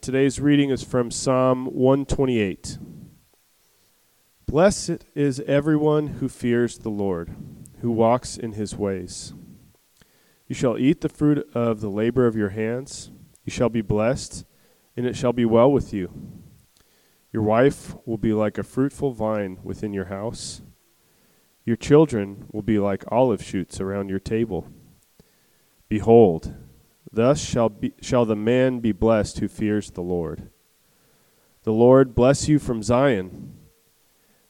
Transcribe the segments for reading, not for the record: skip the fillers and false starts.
Today's reading is from Psalm 128. Blessed is everyone who fears the Lord, who walks in his ways. You shall eat the fruit of the labor of your hands. You shall be blessed, and it shall be well with you. Your wife will be like a fruitful vine within your house. Your children will be like olive shoots around your table. Behold, thus shall the man be blessed who fears the Lord. The Lord bless you from Zion.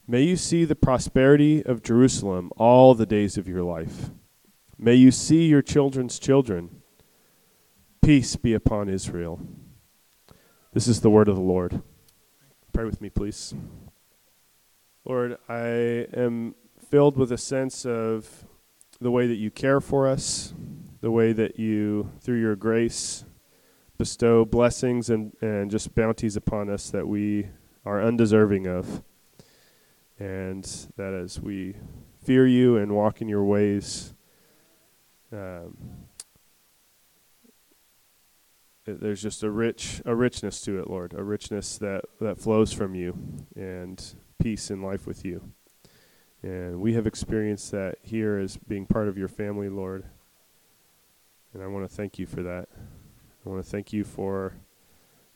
May you see the prosperity of Jerusalem all the days of your life. May you see your children's children. Peace be upon Israel. This is the word of the Lord. Pray with me, please. Lord, I am filled with a sense of the way that you care for us, the way that you, through your grace, bestow blessings and just bounties upon us that we are undeserving of. And that as we fear you and walk in your ways, there's just a richness to it, Lord, a richness that flows from you and peace in life with you. And we have experienced that here as being part of your family, Lord. And I want to thank you for that. I want to thank you for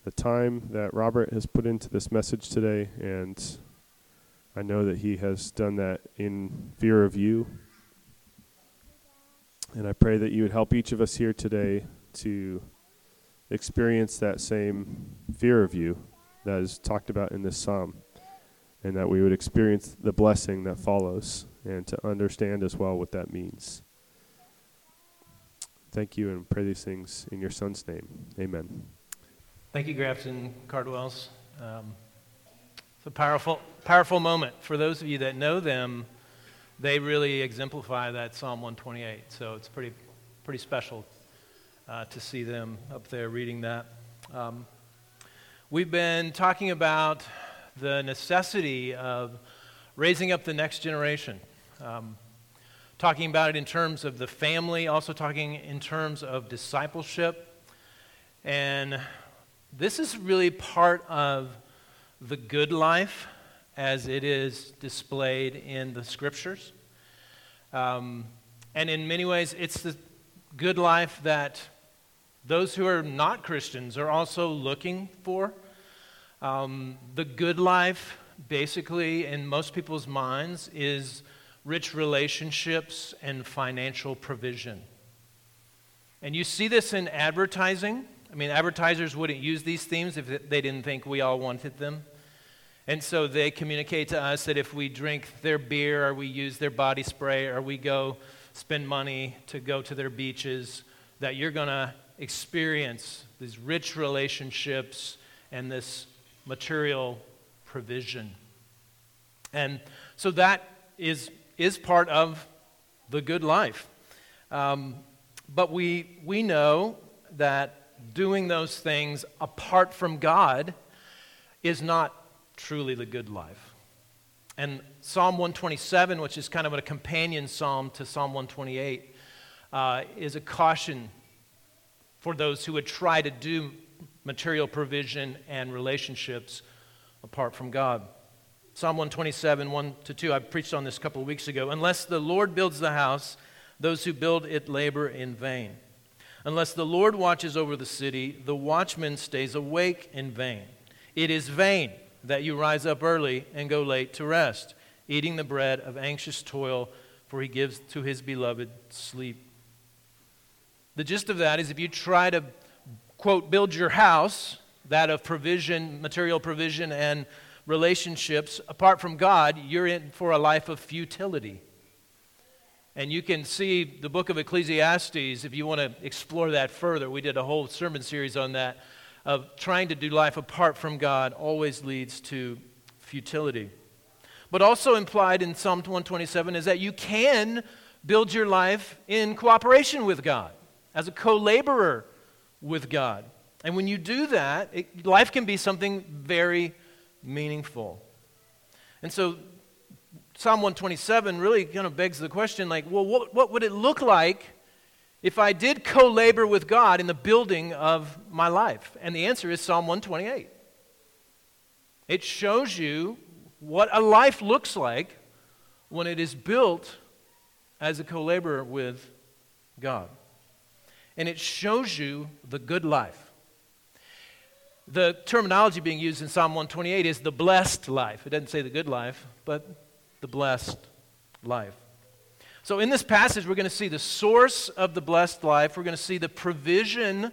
the time that Robert has put into this message today. And I know that he has done that in fear of you. And I pray that you would help each of us here today to experience that same fear of you that is talked about in this psalm, and that we would experience the blessing that follows and to understand as well what that means. Thank you, and pray these things in your son's name. Amen. Thank you, Grafton Cardwells. It's a powerful moment. For those of you that know them, they really exemplify that Psalm 128, so it's pretty special to see them up there reading that. We've been talking about the necessity of raising up the next generation, talking about it in terms of the family, also talking in terms of discipleship. And this is really part of the good life as it is displayed in the scriptures. And in many ways, it's the good life that those who are not Christians are also looking for. The good life, basically, in most people's minds, is rich relationships and financial provision. And you see this in advertising. I mean, advertisers wouldn't use these themes if they didn't think we all wanted them. And so they communicate to us that if we drink their beer, or we use their body spray, or we go spend money to go to their beaches, that you're going to experience these rich relationships and this material provision. And so that is part of the good life. But we know that doing those things apart from God is not truly the good life. And Psalm 127, which is kind of a companion psalm to Psalm 128, is a caution for those who would try to do material provision and relationships apart from God. Psalm 127, 1-2, I preached on this a couple of weeks ago. Unless the Lord builds the house, those who build it labor in vain. Unless the Lord watches over the city, the watchman stays awake in vain. It is vain that you rise up early and go late to rest, eating the bread of anxious toil, for he gives to his beloved sleep. The gist of that is if you try to, quote, build your house, that of provision, material provision and relationships, apart from God, you're in for a life of futility. And you can see the book of Ecclesiastes, if you want to explore that further. We did a whole sermon series on that, of trying to do life apart from God always leads to futility. But also implied in Psalm 127 is that you can build your life in cooperation with God, as a co-laborer with God. And when you do that, life can be something very meaningful. And so Psalm 127 really kind of begs the question, like, well, what would it look like if I did co-labor with God in the building of my life? And the answer is Psalm 128. It shows you what a life looks like when it is built as a co-laborer with God. And it shows you the good life. The terminology being used in Psalm 128 is the blessed life. It doesn't say the good life, but the blessed life. So in this passage, we're going to see the source of the blessed life. We're going to see the provision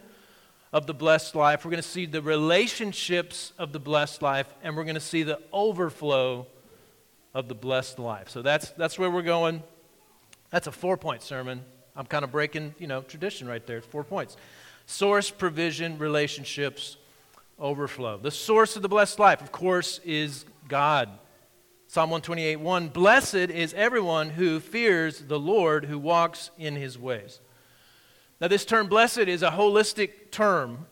of the blessed life. We're going to see the relationships of the blessed life, and we're going to see the overflow of the blessed life. So that's where we're going. That's a four-point sermon. I'm kind of breaking, tradition right there. It's 4 points. Source, provision, relationships, overflow. The source of the blessed life, of course, is God. Psalm 128:1, blessed is everyone who fears the Lord, who walks in his ways. Now, this term blessed is a holistic term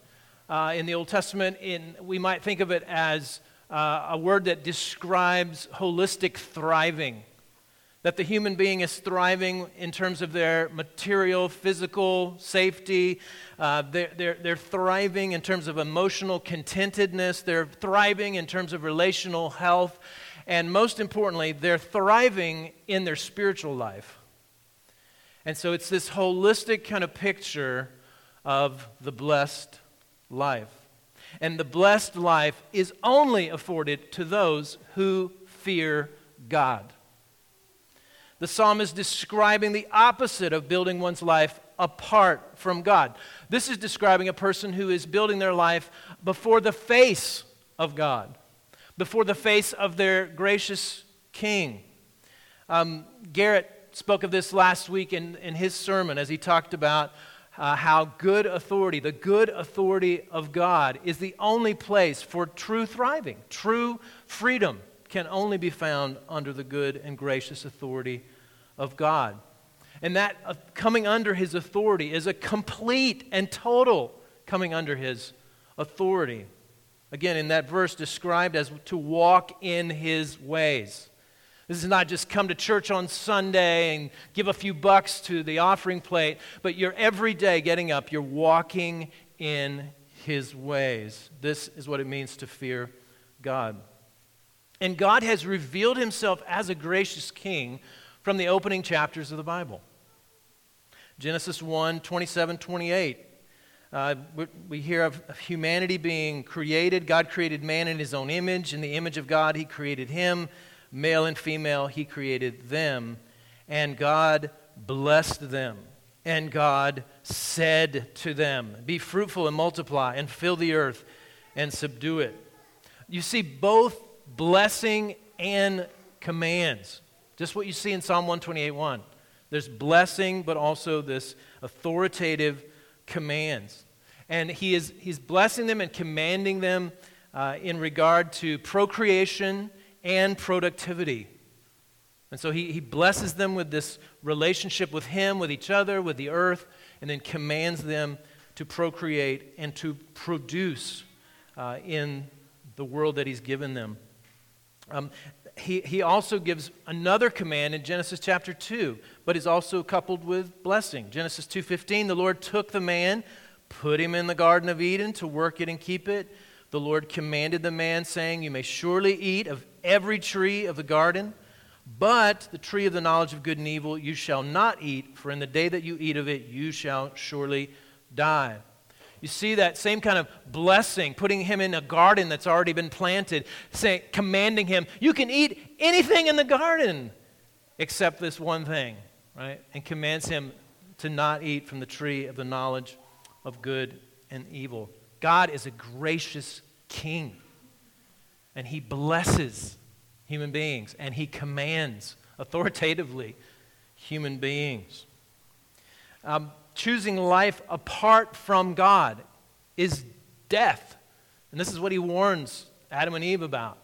in the Old Testament. We might think of it as a word that describes holistic thriving, that the human being is thriving in terms of their material, physical safety. They're thriving in terms of emotional contentedness. They're thriving in terms of relational health. And most importantly, they're thriving in their spiritual life. And so it's this holistic kind of picture of the blessed life. And the blessed life is only afforded to those who fear God. The psalm is describing the opposite of building one's life apart from God. This is describing a person who is building their life before the face of God, before the face of their gracious King. Garrett spoke of this last week in his sermon as he talked about how good authority, the good authority of God, is the only place for true thriving. True freedom can only be found under the good and gracious authority of God. And that coming under his authority is a complete and total coming under his authority. Again, in that verse described as to walk in his ways. This is not just come to church on Sunday and give a few bucks to the offering plate, but you're every day getting up, you're walking in his ways. This is what it means to fear God. And God has revealed himself as a gracious King from the opening chapters of the Bible. Genesis 1:27-28. We hear of humanity being created. God created man in his own image. In the image of God, he created him. Male and female, he created them, and God blessed them, and God said to them, be fruitful and multiply, and fill the earth and subdue it. You see both blessing and commands, just what you see in Psalm 128:1. There's blessing, but also this authoritative commands. And he's blessing them and commanding them in regard to procreation and productivity. And so he blesses them with this relationship with him, with each other, with the earth, and then commands them to procreate and to produce in the world that he's given them. He also gives another command in Genesis chapter 2, but is also coupled with blessing. Genesis 2:15, the Lord took the man, put him in the Garden of Eden to work it and keep it. The Lord commanded the man, saying, you may surely eat of every tree of the garden, but the tree of the knowledge of good and evil you shall not eat, for in the day that you eat of it you shall surely die. You see that same kind of blessing, putting him in a garden that's already been planted, commanding him, you can eat anything in the garden except this one thing, right? And commands him to not eat from the tree of the knowledge of good and evil. God is a gracious King. And he blesses human beings, and he commands authoritatively human beings. Choosing life apart from God is death. And this is what he warns Adam and Eve about.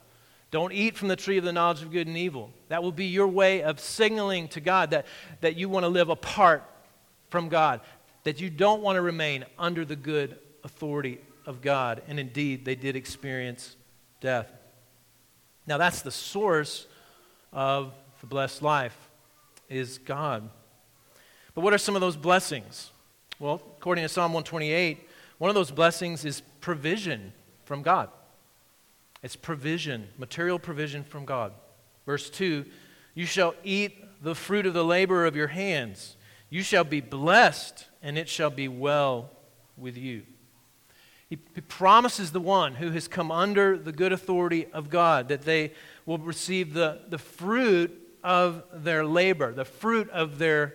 Don't eat from the tree of the knowledge of good and evil. That will be your way of signaling to God that you want to live apart from God, that you don't want to remain under the good authority of God. And indeed, they did experience death. Now that's the source of the blessed life, is God. But what are some of those blessings? Well, according to Psalm 128, one of those blessings is provision from God. It's provision, material provision from God. Verse 2, you shall eat the fruit of the labor of your hands. You shall be blessed, and it shall be well with you. He promises the one who has come under the good authority of God that they will receive the fruit of their labor, the fruit of their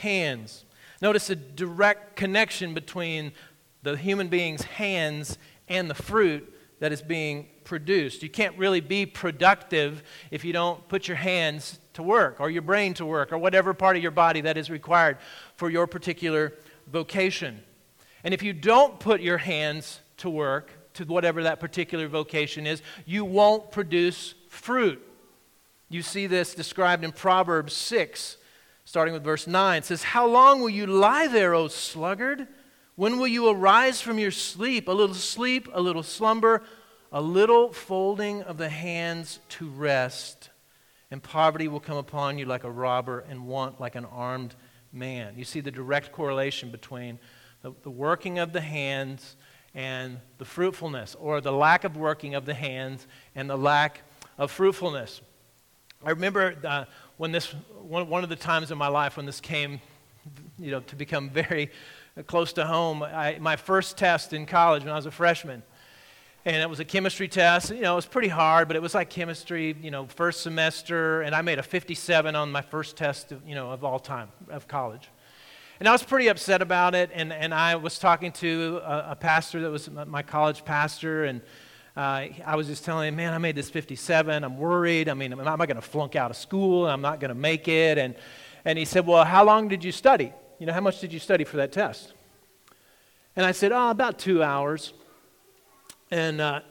hands. Notice a direct connection between the human being's hands and the fruit that is being produced. You can't really be productive if you don't put your hands to work or your brain to work or whatever part of your body that is required for your particular vocation. And if you don't put your hands to work to whatever that particular vocation is, you won't produce fruit. You see this described in Proverbs 6, starting with verse 9. It says, "How long will you lie there, O sluggard? When will you arise from your sleep, a little slumber, a little folding of the hands to rest? And poverty will come upon you like a robber and want like an armed man." You see the direct correlation between the working of the hands and the fruitfulness, or the lack of working of the hands and the lack of fruitfulness. I remember one of the times in my life when this came, to become very close to home. My first test in college when I was a freshman, and it was a chemistry test. It was pretty hard, but it was like chemistry, first semester, and I made a 57 on my first test, of all time of college. And I was pretty upset about it, and I was talking to a pastor that was my college pastor, and I was just telling him, man, I made this 57, I'm worried, am I going to flunk out of school, and I'm not going to make it, and he said, well, how long did you study? How much did you study for that test? And I said, about 2 hours, and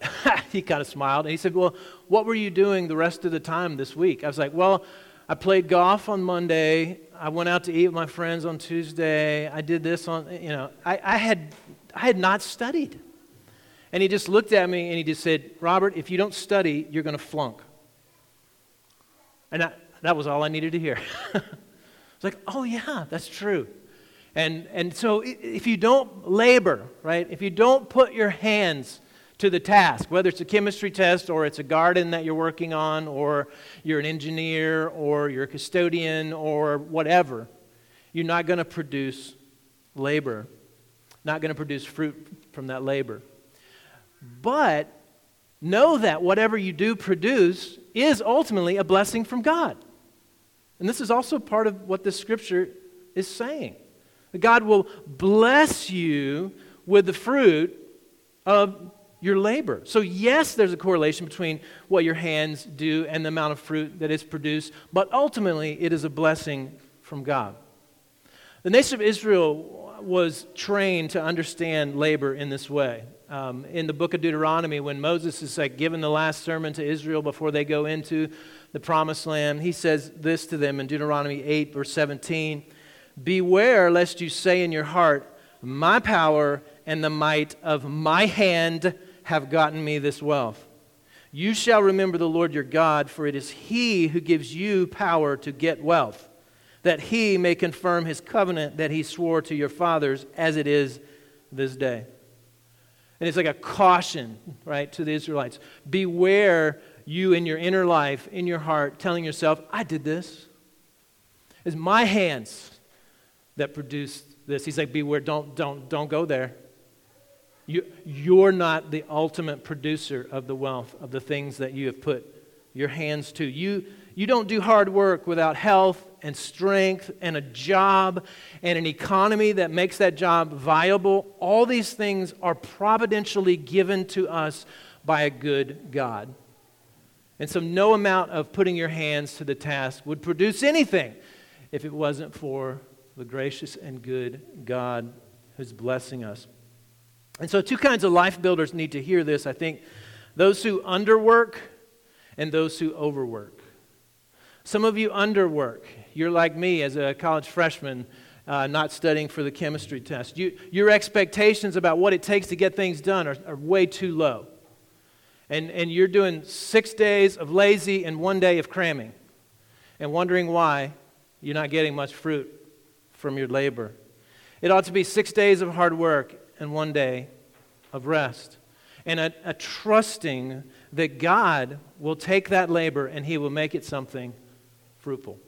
he kind of smiled, and he said, well, what were you doing the rest of the time this week? I was like, well, I played golf on Monday, I went out to eat with my friends on Tuesday, I did this on, I had not studied. And he just looked at me and he just said, Robert, if you don't study, you're going to flunk. And that was all I needed to hear. I was like, oh yeah, that's true. And so if you don't labor, right, if you don't put your hands to the task, whether it's a chemistry test or it's a garden that you're working on or you're an engineer or you're a custodian or whatever, you're not going to produce labor, not going to produce fruit from that labor. But know that whatever you do produce is ultimately a blessing from God. And this is also part of what this scripture is saying. That God will bless you with the fruit of your labor. So yes, there's a correlation between what your hands do and the amount of fruit that is produced, but ultimately it is a blessing from God. The nation of Israel was trained to understand labor in this way. In the book of Deuteronomy, when Moses is giving the last sermon to Israel before they go into the promised land, he says this to them in Deuteronomy 8, verse 17, "Beware lest you say in your heart, my power and the might of my hand have gotten me this wealth. You shall remember the Lord your God, for it is he who gives you power to get wealth, that he may confirm his covenant that he swore to your fathers as it is this day." And it's like a caution, right, to the Israelites. Beware you in your inner life, in your heart, telling yourself, I did this. It's my hands that produced this. He's like, beware, don't go there. You're not the ultimate producer of the wealth, of the things that you have put your hands to. You don't do hard work without health and strength and a job and an economy that makes that job viable. All these things are providentially given to us by a good God. And so no amount of putting your hands to the task would produce anything if it wasn't for the gracious and good God who's blessing us. And so two kinds of life builders need to hear this, I think. Those who underwork and those who overwork. Some of you underwork. You're like me as a college freshman, not studying for the chemistry test. Your expectations about what it takes to get things done are way too low. And you're doing 6 days of lazy and 1 day of cramming and wondering why you're not getting much fruit from your labor. It ought to be 6 days of hard work and 1 day of rest. And a trusting that God will take that labor and He will make it something fruitful.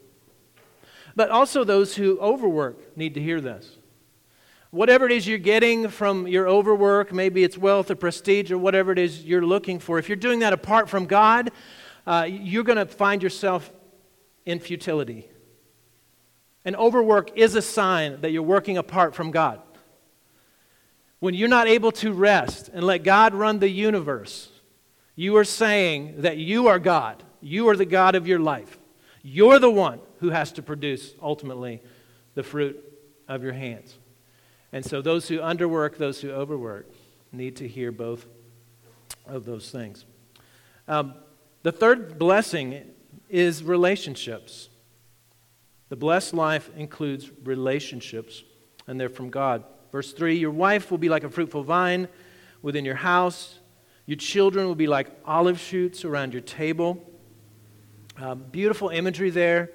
But also those who overwork need to hear this. Whatever it is you're getting from your overwork, maybe it's wealth or prestige or whatever it is you're looking for, if you're doing that apart from God, you're going to find yourself in futility. And overwork is a sign that you're working apart from God. When you're not able to rest and let God run the universe, you are saying that you are God. You are the God of your life. You're the one who has to produce, ultimately, the fruit of your hands. And so those who underwork, those who overwork, need to hear both of those things. The third blessing is relationships. The blessed life includes relationships, and they're from God. Verse 3, your wife will be like a fruitful vine within your house. Your children will be like olive shoots around your table. Beautiful imagery there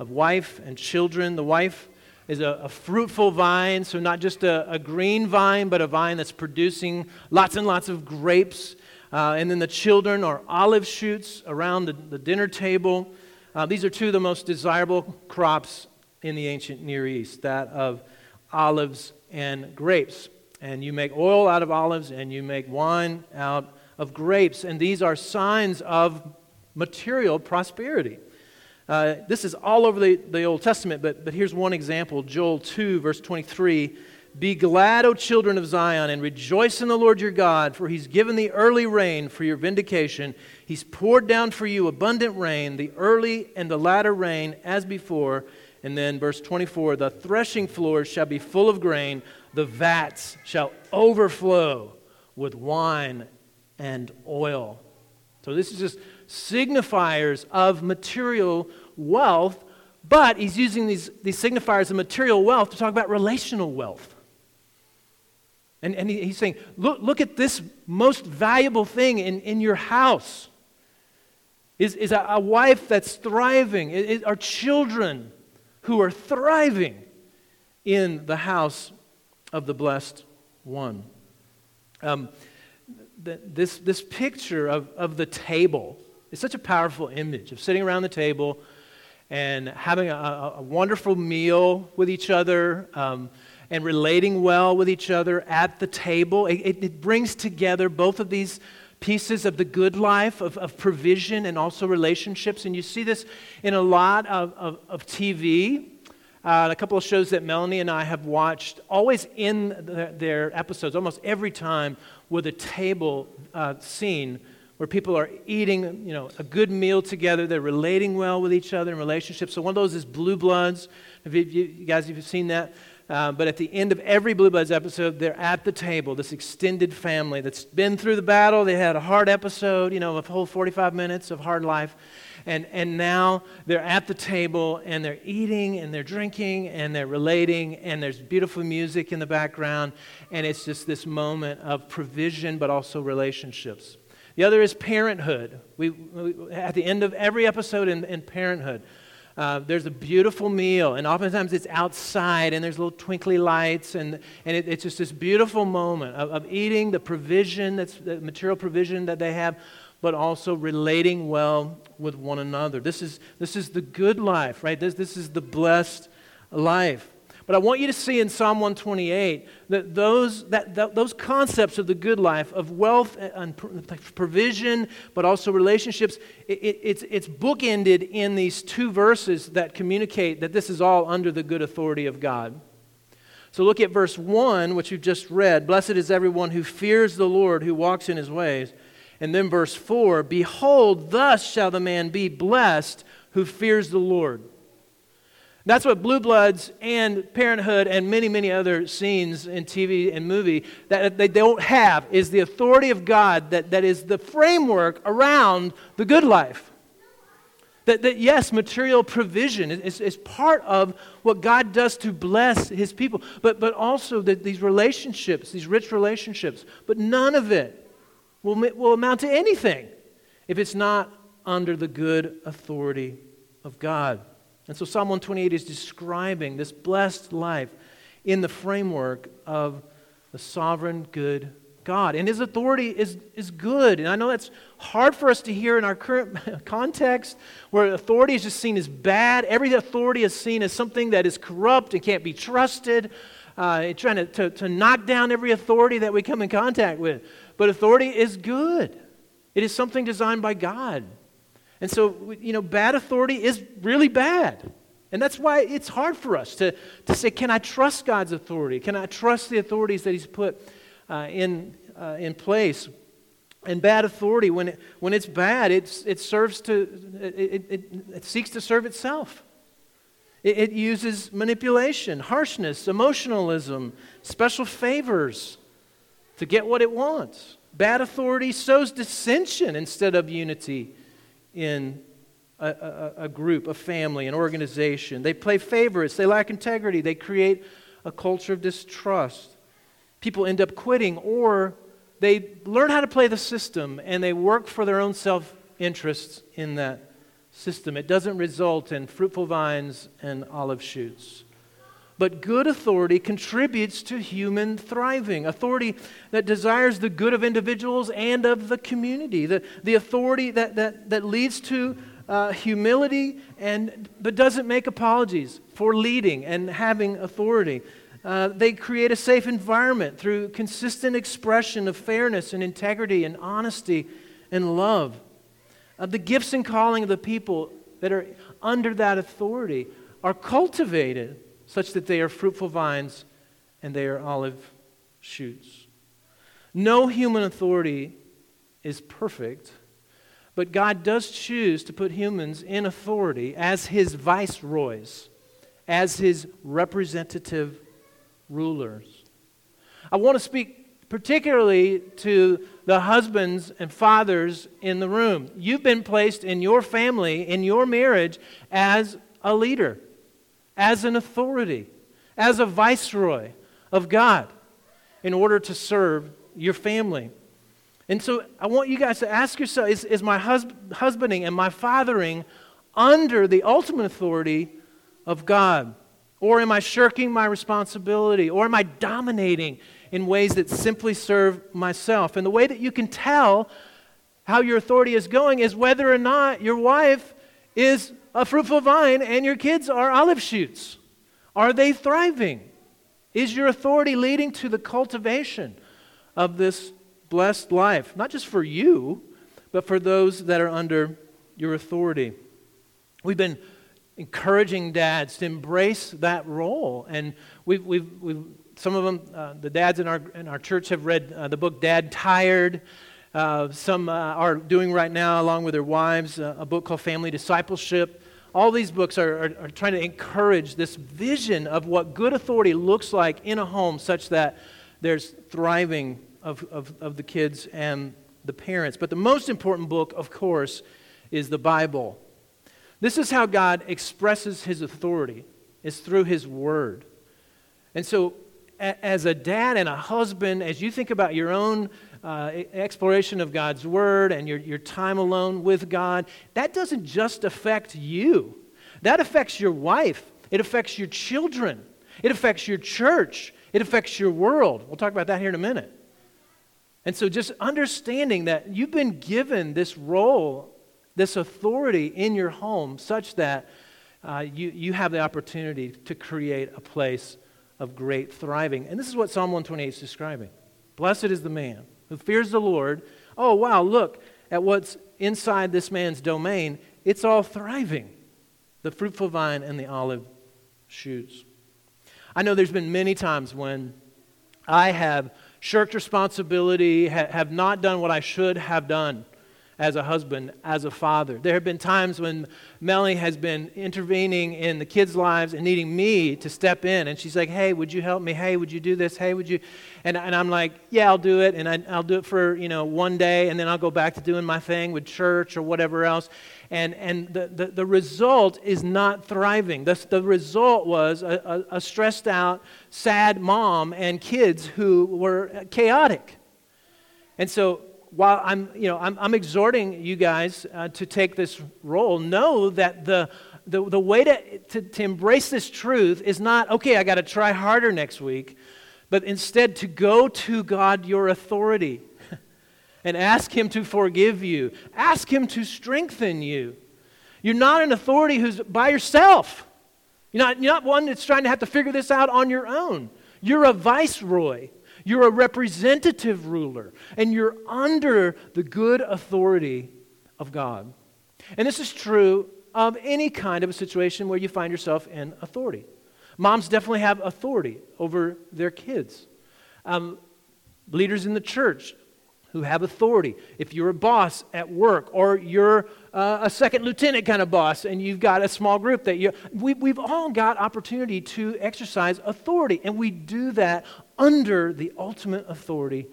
of wife and children. The wife is a fruitful vine, so not just a green vine, but a vine that's producing lots and lots of grapes. And then the children are olive shoots around the dinner table. These are two of the most desirable crops in the ancient Near East, that of olives and grapes. And you make oil out of olives, and you make wine out of grapes. And these are signs of material prosperity. This is all over the Old Testament, but here's one example. Joel 2, verse 23. Be glad, O children of Zion, and rejoice in the Lord your God, for He's given the early rain for your vindication. He's poured down for you abundant rain, the early and the latter rain as before. And then verse 24, the threshing floors shall be full of grain, the vats shall overflow with wine and oil. So this is just signifiers of material wealth, but he's using these signifiers of material wealth to talk about relational wealth. And he's saying, look at this most valuable thing in your house. Is a wife that's thriving. Are children who are thriving in the house of the blessed one. This picture of the table, it's such a powerful image of sitting around the table and having a wonderful meal with each other and relating well with each other at the table. It brings together both of these pieces of the good life, of provision and also relationships. And you see this in a lot of TV. A couple of shows that Melanie and I have watched, always in their episodes, almost every time, with a table scene where people are eating, a good meal together. They're relating well with each other in relationships. So one of those is Blue Bloods. If you guys have seen that. But at the end of every Blue Bloods episode, they're at the table, this extended family that's been through the battle. They had a hard episode, a whole 45 minutes of hard life. And now they're at the table, and they're eating, and they're drinking, and they're relating, and there's beautiful music in the background, and it's just this moment of provision, but also relationships. The other is Parenthood. We at the end of every episode in Parenthood, there's a beautiful meal, and oftentimes it's outside, and there's little twinkly lights, and it's just this beautiful moment of eating the provision, that's the material provision that they have, but also relating well with one another. This is the good life, right? This is the blessed life. But I want you to see in Psalm 128 that those concepts of the good life, of wealth and provision, but also relationships, it's bookended in these two verses that communicate that this is all under the good authority of God. So look at verse 1, which you've just read. Blessed is everyone who fears the Lord, who walks in His ways. And then verse 4, behold, thus shall the man be blessed who fears the Lord. That's what Blue Bloods and Parenthood and many, many other scenes in TV and movie that they don't have is the authority of God that is the framework around the good life. That yes, material provision is part of what God does to bless His people, but also that these relationships, these rich relationships, but none of it will amount to anything if it's not under the good authority of God. And so Psalm 128 is describing this blessed life in the framework of the sovereign good God. And His authority is good. And I know that's hard for us to hear in our current context where authority is just seen as bad. Every authority is seen as something that is corrupt and can't be trusted. Trying to knock down every authority that we come in contact with. But authority is good. It is something designed by God. And so, you know, bad authority is really bad. And that's why it's hard for us to say, can I trust God's authority? Can I trust the authorities that He's put in place? And bad authority, when it's bad, it seeks to serve itself. It uses manipulation, harshness, emotionalism, special favors to get what it wants. Bad authority sows dissension instead of unity in a group, a family, an organization. They play favorites. They lack integrity. They create a culture of distrust. People end up quitting, or they learn how to play the system and they work for their own self-interests in that system. It doesn't result in fruitful vines and olive shoots. But good authority contributes to human thriving. Authority that desires the good of individuals and of the community. The authority that leads to humility but doesn't make apologies for leading and having authority. They create a safe environment through consistent expression of fairness and integrity and honesty and love. The gifts and calling of the people that are under that authority are cultivated such that they are fruitful vines and they are olive shoots. No human authority is perfect, but God does choose to put humans in authority as His viceroys, as His representative rulers. I want to speak particularly to the husbands and fathers in the room. You've been placed in your family, in your marriage, as a leader, as an authority, as a viceroy of God in order to serve your family. And so I want you guys to ask yourself, is my husbanding and my fathering under the ultimate authority of God? Or am I shirking my responsibility? Or am I dominating in ways that simply serve myself? And the way that you can tell how your authority is going is whether or not your wife is a fruitful vine and your kids are olive shoots. Are they thriving? Is your authority leading to the cultivation of this blessed life? Not just for you, but for those that are under your authority. We've been encouraging dads to embrace that role, and we've some of them, the dads in our church have read the book Dad Tired. Some are doing right now, along with their wives, a book called Family Discipleship. All these books are trying to encourage this vision of what good authority looks like in a home such that there's thriving of the kids and the parents. But the most important book, of course, is the Bible. This is how God expresses His authority, is through His Word. And so, as a dad and a husband, as you think about your own exploration of God's Word and your time alone with God, that doesn't just affect you. That affects your wife. It affects your children. It affects your church. It affects your world. We'll talk about that here in a minute. And so just understanding that you've been given this role, this authority in your home such that you have the opportunity to create a place of great thriving. And this is what Psalm 128 is describing. Blessed is the man who fears the Lord. Oh, wow, look at what's inside this man's domain. It's all thriving. The fruitful vine and the olive shoots. I know there's been many times when I have shirked responsibility, have not done what I should have done as a husband, as a father. There have been times when Melanie has been intervening in the kids' lives and needing me to step in. And she's like, hey, would you help me? Hey, would you do this? Hey, would you? And I'm like, yeah, I'll do it. And I'll do it for, one day. And then I'll go back to doing my thing with church or whatever else. And the result is not thriving. The result was a stressed out, sad mom and kids who were chaotic. And so, while I'm exhorting you guys to take this role, know that the the way to embrace this truth is not, okay, I got to try harder next week, but instead to go to God, your authority, and ask Him to forgive you. Ask Him to strengthen you. You're not an authority who's by yourself. You're not one that's trying to have to figure this out on your own. You're a viceroy. You're a representative ruler. And you're under the good authority of God. And this is true of any kind of a situation where you find yourself in authority. Moms definitely have authority over their kids. Leaders in the church who have authority. If you're a boss at work, or you're a second lieutenant kind of boss, and you've got a small group that you... We've all got opportunity to exercise authority, and we do that under the ultimate authority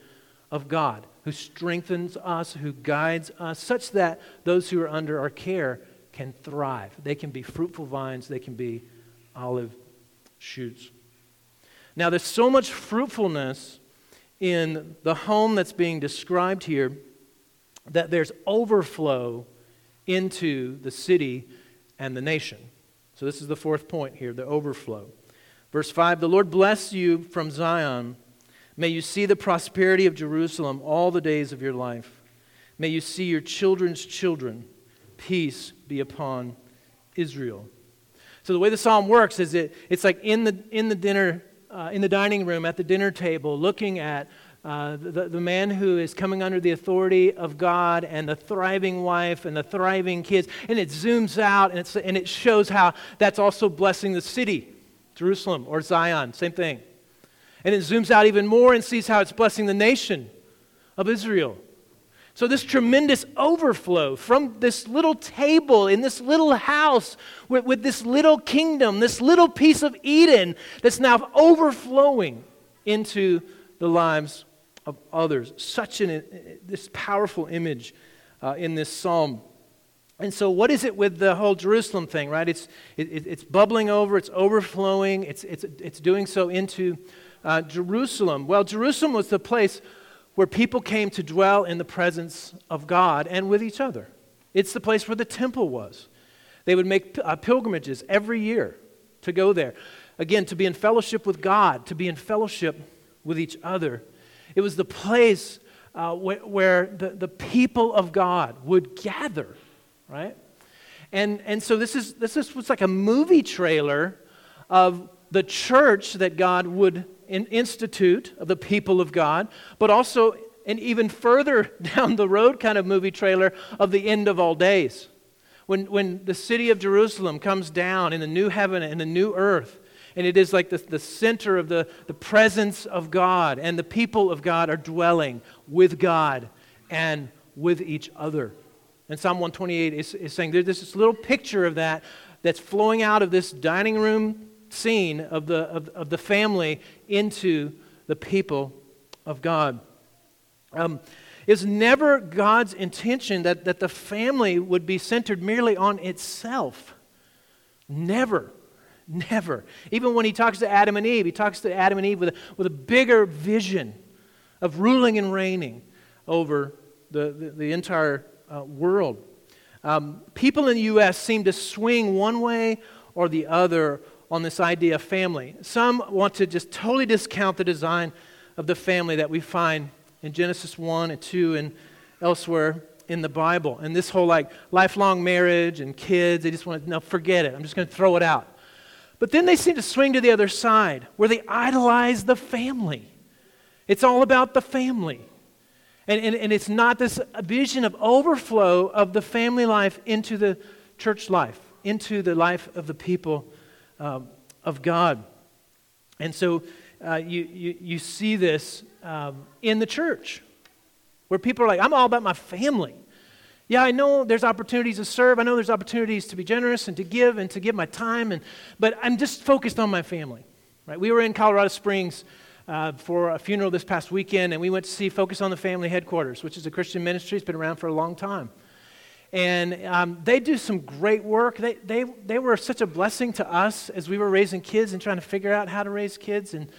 of God, who strengthens us, who guides us, such that those who are under our care can thrive. They can be fruitful vines. They can be olive shoots. Now, there's so much fruitfulness in the home that's being described here, that there's overflow into the city and the nation. So this is the fourth point here, the overflow. Verse 5, the Lord bless you from Zion. May you see the prosperity of Jerusalem all the days of your life. May you see your children's children. Peace be upon Israel. So the way the psalm works is it's like in the dining room, at the dinner table, looking at the man who is coming under the authority of God, and the thriving wife and the thriving kids. And it zooms out, and it shows how that's also blessing the city, Jerusalem or Zion, same thing. And it zooms out even more and sees how it's blessing the nation of Israel. So this tremendous overflow from this little table in this little house with this little kingdom, this little piece of Eden that's now overflowing into the lives of others. Such this powerful image in this psalm. And so what is it with the whole Jerusalem thing, right? It's bubbling over, it's overflowing, it's doing so into Jerusalem. Well, Jerusalem was the place where people came to dwell in the presence of God and with each other. It's the place where the temple was. They would make pilgrimages every year to go there. Again, to be in fellowship with God, to be in fellowship with each other. It was the place where the people of God would gather, right? And so this was like a movie trailer of the church that God would institute of the people of God, but also an even further down the road kind of movie trailer of the end of all days. When the city of Jerusalem comes down in the new heaven and the new earth, and it is like the center of the presence of God, and the people of God are dwelling with God and with each other. And Psalm 128 is saying there's this little picture of that that's flowing out of this dining room scene of the family into the people of God. It's never God's intention that the family would be centered merely on itself. Never. Never. Even when He talks to Adam and Eve, He talks to Adam and Eve with a bigger vision of ruling and reigning over the entire world. People in the U.S. seem to swing one way or the other on this idea of family. Some want to just totally discount the design of the family that we find in Genesis 1 and 2 and elsewhere in the Bible. And this whole lifelong marriage and kids, they just want to, no, forget it. I'm just going to throw it out. But then they seem to swing to the other side, where they idolize the family. It's all about the family. And it's not this vision of overflow of the family life into the church life, into the life of the people of God. And so you see this in the church, where people are like, I'm all about my family. Yeah, I know there's opportunities to serve. I know there's opportunities to be generous and to give my time. But I'm just focused on my family. Right? We were in Colorado Springs for a funeral this past weekend, and we went to see Focus on the Family headquarters, which is a Christian ministry. It's been around for a long time. And they do some great work. They were such a blessing to us as we were raising kids and trying to figure out how to raise kids. And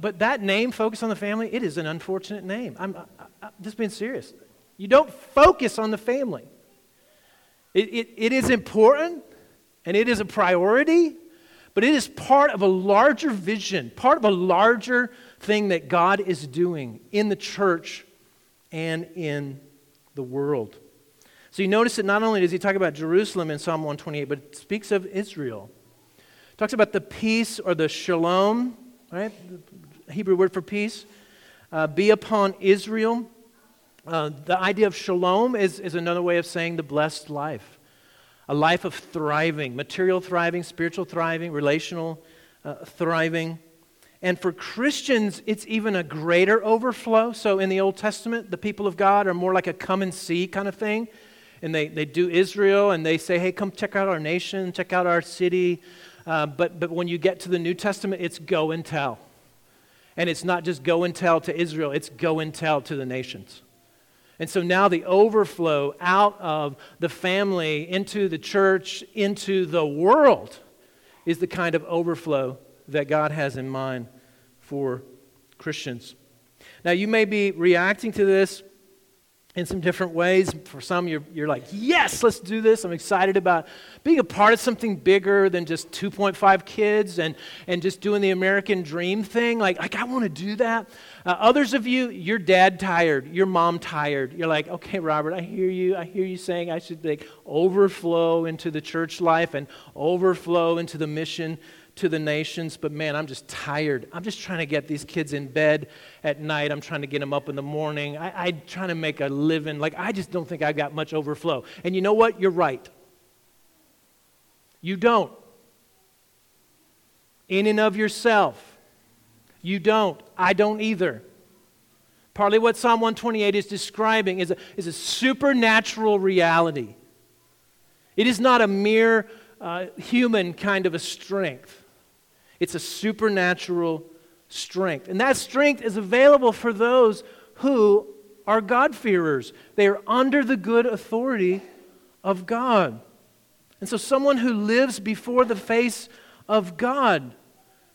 but that name, Focus on the Family, it is an unfortunate name. I'm just being serious. You don't focus on the family. It is important, And it is a priority, but it is part of a larger vision, part of a larger thing that God is doing in the church and in the world. So you notice that not only does he talk about Jerusalem in Psalm 128, but it speaks of Israel. It talks about the peace or the shalom, right? The Hebrew word for peace. Be upon Israel. The idea of shalom is another way of saying the blessed life. A life of thriving, material thriving, spiritual thriving, relational thriving. And for Christians, it's even a greater overflow. So in the Old Testament, the people of God are more like a come and see kind of thing. And they do Israel and they say, hey, come check out our nation, check out our city. But when you get to the New Testament, it's go and tell. And it's not just go and tell to Israel, it's go and tell to the nations. And so now the overflow out of the family into the church, into the world, is the kind of overflow that God has in mind for Christians. Now you may be reacting to this in some different ways. For some, you're like, yes, let's do this. I'm excited about being a part of something bigger than just 2.5 kids and just doing the American dream thing. Like I want to do that. Others of you, you're dad tired, you're mom tired. You're like, okay, Robert, I hear you saying I should like overflow into the church life and overflow into the mission to the nations, but man, I'm just tired. I'm just trying to get these kids in bed at night. I'm trying to get them up in the morning. I'm trying to make a living. Like, I just don't think I've got much overflow. And you know what? You're right. You don't. In and of yourself, you don't. I don't either. Partly what Psalm 128 is describing is a supernatural reality. It is not a mere human kind of a strength. It's a supernatural strength. And that strength is available for those who are God-fearers. They are under the good authority of God. And so someone who lives before the face of God,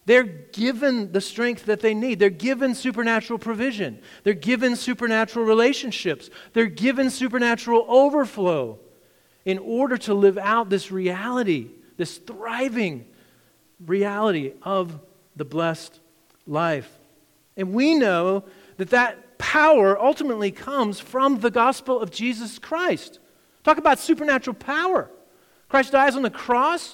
they're given the strength that they need. They're given supernatural provision. They're given supernatural relationships. They're given supernatural overflow in order to live out this reality, this thriving reality of the blessed life. And we know that that power ultimately comes from the gospel of Jesus Christ. Talk about supernatural power. Christ dies on the cross.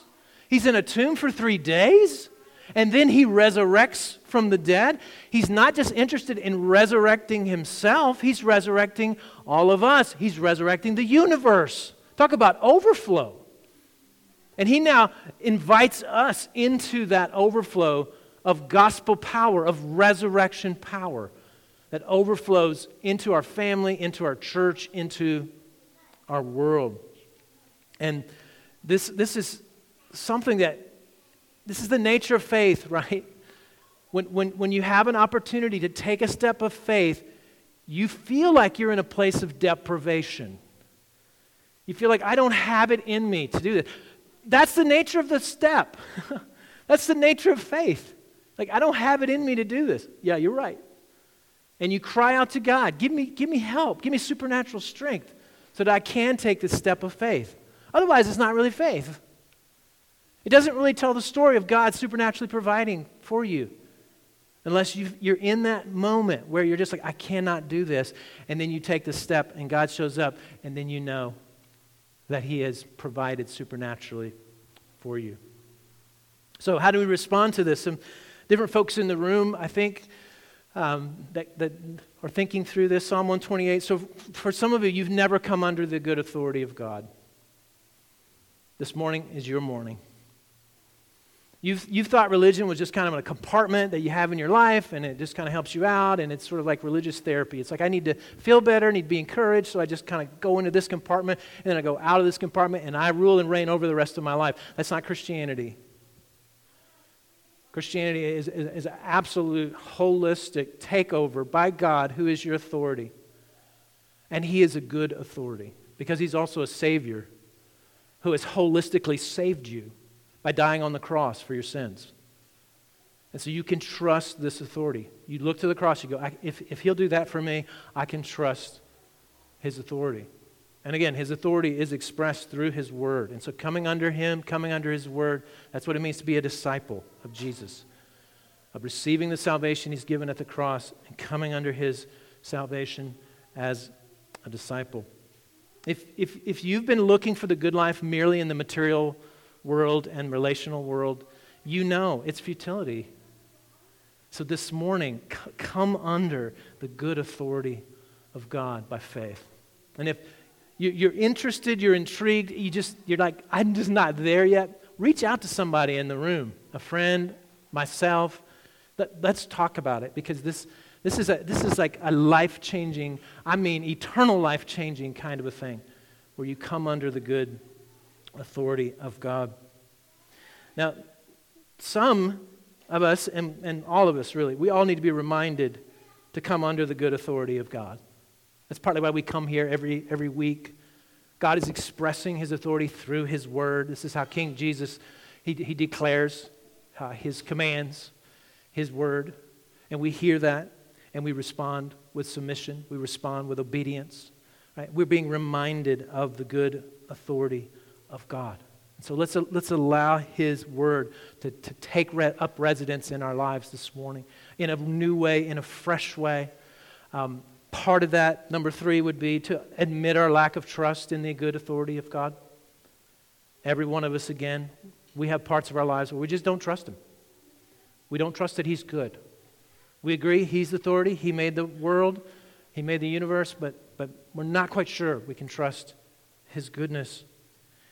He's in a tomb for 3 days. And then he resurrects from the dead. He's not just interested in resurrecting himself. He's resurrecting all of us. He's resurrecting the universe. Talk about overflow. And he now invites us into that overflow of gospel power, of resurrection power that overflows into our family, into our church, into our world. And this is something that, this is the nature of faith, right? When you have an opportunity to take a step of faith, you feel like you're in a place of deprivation. You feel like, I don't have it in me to do this. That's the nature of the step. That's the nature of faith. Like, I don't have it in me to do this. Yeah, you're right. And you cry out to God, give me help. Give me supernatural strength so that I can take this step of faith. Otherwise, it's not really faith. It doesn't really tell the story of God supernaturally providing for you unless you're in that moment where you're just like, I cannot do this. And then you take this step and God shows up and then you know that he has provided supernaturally for you. So how do we respond to this? Some different folks in the room, I think, that are thinking through this, Psalm 128. So for some of you, you've never come under the good authority of God. This morning is your morning. You've thought religion was just kind of a compartment that you have in your life, and it just kind of helps you out, and it's sort of like religious therapy. It's like, I need to feel better, I need to be encouraged, so I just kind of go into this compartment, and then I go out of this compartment, and I rule and reign over the rest of my life. That's not Christianity. Christianity is an absolute holistic takeover by God, who is your authority. And he is a good authority, because he's also a Savior who has holistically saved you by dying on the cross for your sins. And so you can trust this authority. You look to the cross, you go, if he'll do that for me, I can trust his authority. And again, his authority is expressed through his word. And so coming under him, coming under his word, that's what it means to be a disciple of Jesus, of receiving the salvation he's given at the cross and coming under his salvation as a disciple. If you've been looking for the good life merely in the material world and relational world, you know it's futility. So this morning, come under the good authority of God by faith. And if you're interested, you're intrigued, you're like, I'm just not there yet, reach out to somebody in the room, a friend, myself. Let's talk about it, because this is like a life-changing, eternal life-changing kind of a thing, where you come under the good authority of God. Now, some of us, and all of us really, we all need to be reminded to come under the good authority of God. That's partly why we come here every week. God is expressing his authority through his word. This is how King Jesus, he declares his commands, his word. And we hear that, and we respond with submission. We respond with obedience. Right? We're being reminded of the good authority of God. And so let's allow his word to take up residence in our lives this morning in a new way, in a fresh way. Part of that, number 3, would be to admit our lack of trust in the good authority of God. Every one of us, again, we have parts of our lives where we just don't trust him. We don't trust that he's good. We agree he's the authority. He made the world. He made the universe. But we're not quite sure we can trust his goodness.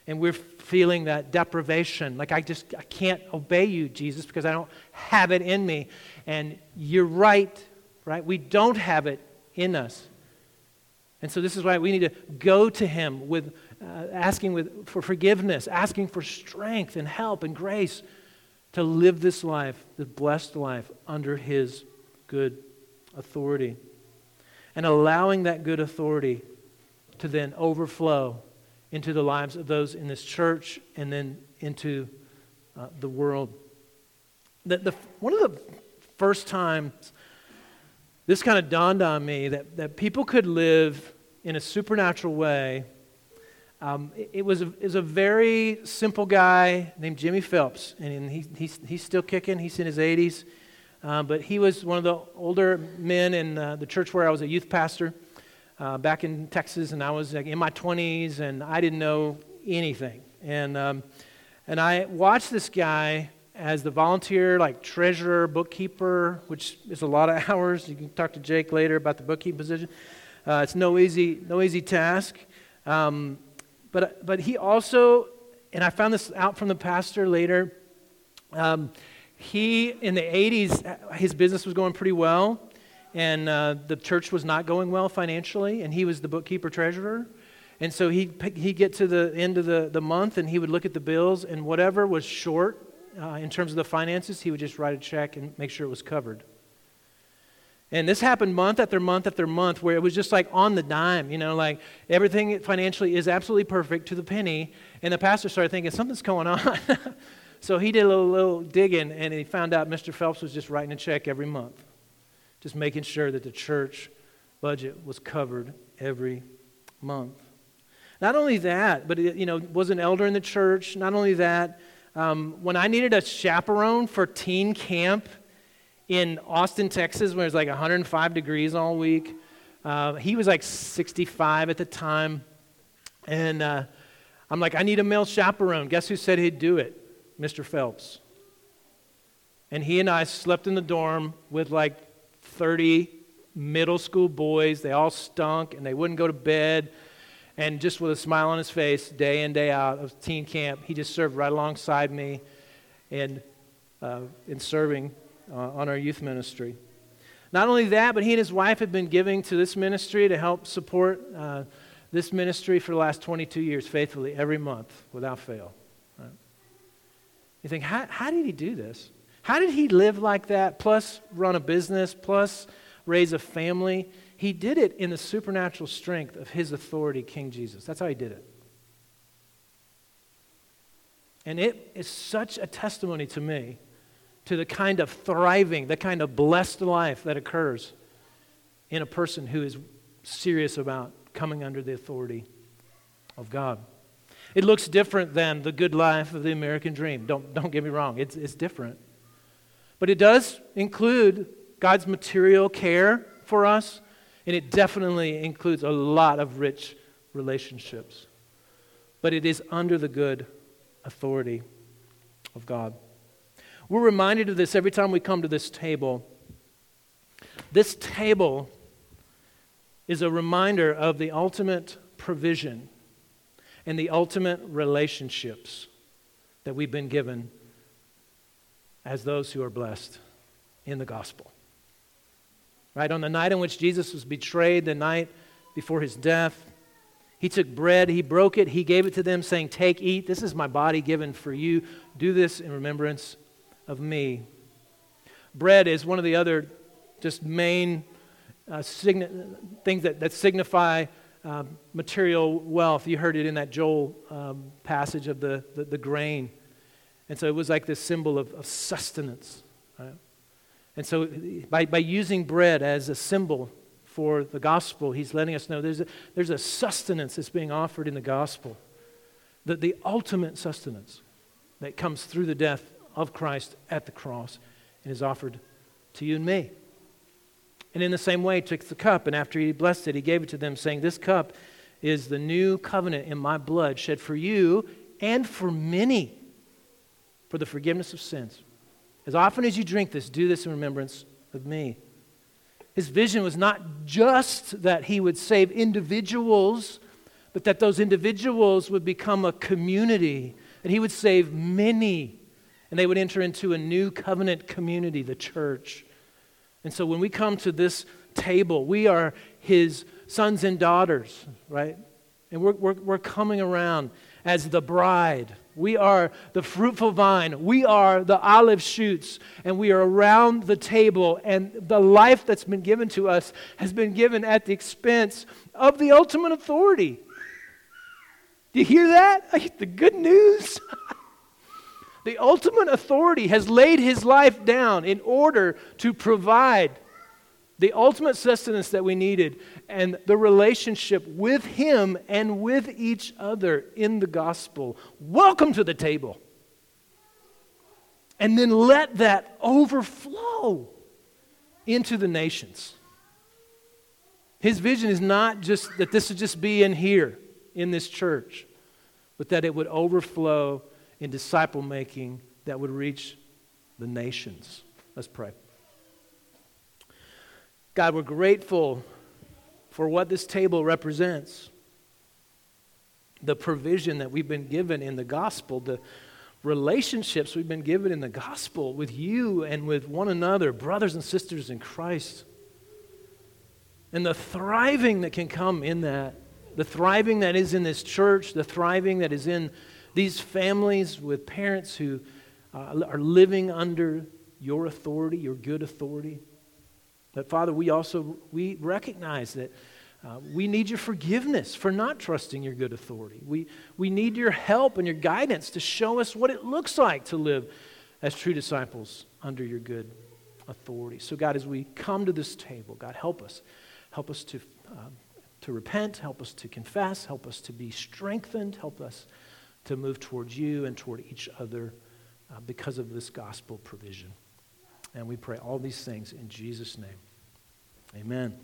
And we're feeling that deprivation. Like, I can't obey you, Jesus, because I don't have it in me. And you're right? We don't have it in us. And so this is why we need to go to him with asking for forgiveness, asking for strength and help and grace to live this life, the blessed life, under his good authority. And allowing that good authority to then overflow into the lives of those in this church and then into the world. One of the first times this kind of dawned on me that people could live in a supernatural way, it was a very simple guy named Jimmy Phelps, and he's still kicking. He's in his 80s, but he was one of the older men in the church where I was a youth pastor. Back in Texas, and I was like, in my 20s, and I didn't know anything. And I watched this guy as the volunteer, like treasurer, bookkeeper, which is a lot of hours. You can talk to Jake later about the bookkeeping position. It's no easy task. But he also, and I found this out from the pastor later. He in the 80s, his business was going pretty well. And the church was not going well financially, and he was the bookkeeper treasurer. And so he'd get to the end of the month, and he would look at the bills, and whatever was short in terms of the finances, he would just write a check and make sure it was covered. And this happened month after month after month, where it was just like on the dime, like everything financially is absolutely perfect to the penny. And the pastor started thinking, something's going on. So he did a little digging, and he found out Mr. Phelps was just writing a check every month, just making sure that the church budget was covered every month. Not only that, but was an elder in the church. Not only that, when I needed a chaperone for teen camp in Austin, Texas, where it was like 105 degrees all week, he was like 65 at the time, and I'm like, I need a male chaperone. Guess who said he'd do it? Mr. Phelps. And he and I slept in the dorm with 30 middle school boys. They all stunk, and they wouldn't go to bed. And just with a smile on his face, day in, day out of teen camp, he just served right alongside me in serving on our youth ministry. Not only that, but he and his wife had been giving to this ministry to help support this ministry for the last 22 years, faithfully, every month, without fail. Right? You think, how did he do this? How did he live like that, plus run a business, plus raise a family? He did it in the supernatural strength of his authority, King Jesus. That's how he did it. And it is such a testimony to me to the kind of thriving, the kind of blessed life that occurs in a person who is serious about coming under the authority of God. It looks different than the good life of the American dream. Don't get me wrong. It's different. But it does include God's material care for us, and it definitely includes a lot of rich relationships. But it is under the good authority of God. We're reminded of this every time we come to this table. This table is a reminder of the ultimate provision and the ultimate relationships that we've been given as those who are blessed in the gospel. Right? On the night in which Jesus was betrayed, the night before his death, he took bread, he broke it, he gave it to them, saying, "Take, eat, this is my body given for you. Do this in remembrance of me." Bread is one of the other just main things that signify material wealth. You heard it in that Joel passage of the grain. And so it was like this symbol of sustenance. Right? And so by using bread as a symbol for the gospel, he's letting us know there's a sustenance that's being offered in the gospel. The ultimate sustenance that comes through the death of Christ at the cross and is offered to you and me. And in the same way, he took the cup, and after he blessed it, he gave it to them, saying, "This cup is the new covenant in my blood, shed for you and for many for the forgiveness of sins. As often as you drink this, do this in remembrance of me." His vision was not just that he would save individuals, but that those individuals would become a community, and he would save many, and they would enter into a new covenant community, the church. And so when we come to this table, we are his sons and daughters, right? And we're coming around as the bride. We are the fruitful vine. We are the olive shoots. And we are around the table. And the life that's been given to us has been given at the expense of the ultimate authority. Do you hear that? The good news. The ultimate authority has laid his life down in order to provide the ultimate sustenance that we needed and the relationship with him and with each other in the gospel. Welcome to the table. And then let that overflow into the nations. His vision is not just that this would just be in here, in this church, but that it would overflow in disciple making that would reach the nations. Let's pray. God, we're grateful for what this table represents. The provision that we've been given in the gospel, the relationships we've been given in the gospel with you and with one another, brothers and sisters in Christ. And the thriving that can come in that, the thriving that is in this church, the thriving that is in these families with parents who are living under your authority, your good authority. But Father, we recognize that we need your forgiveness for not trusting your good authority. We need your help and your guidance to show us what it looks like to live as true disciples under your good authority. So God, as we come to this table, God, help us to repent, help us to confess, help us to be strengthened, help us to move towards you and toward each other because of this gospel provision. And we pray all these things in Jesus' name. Amen.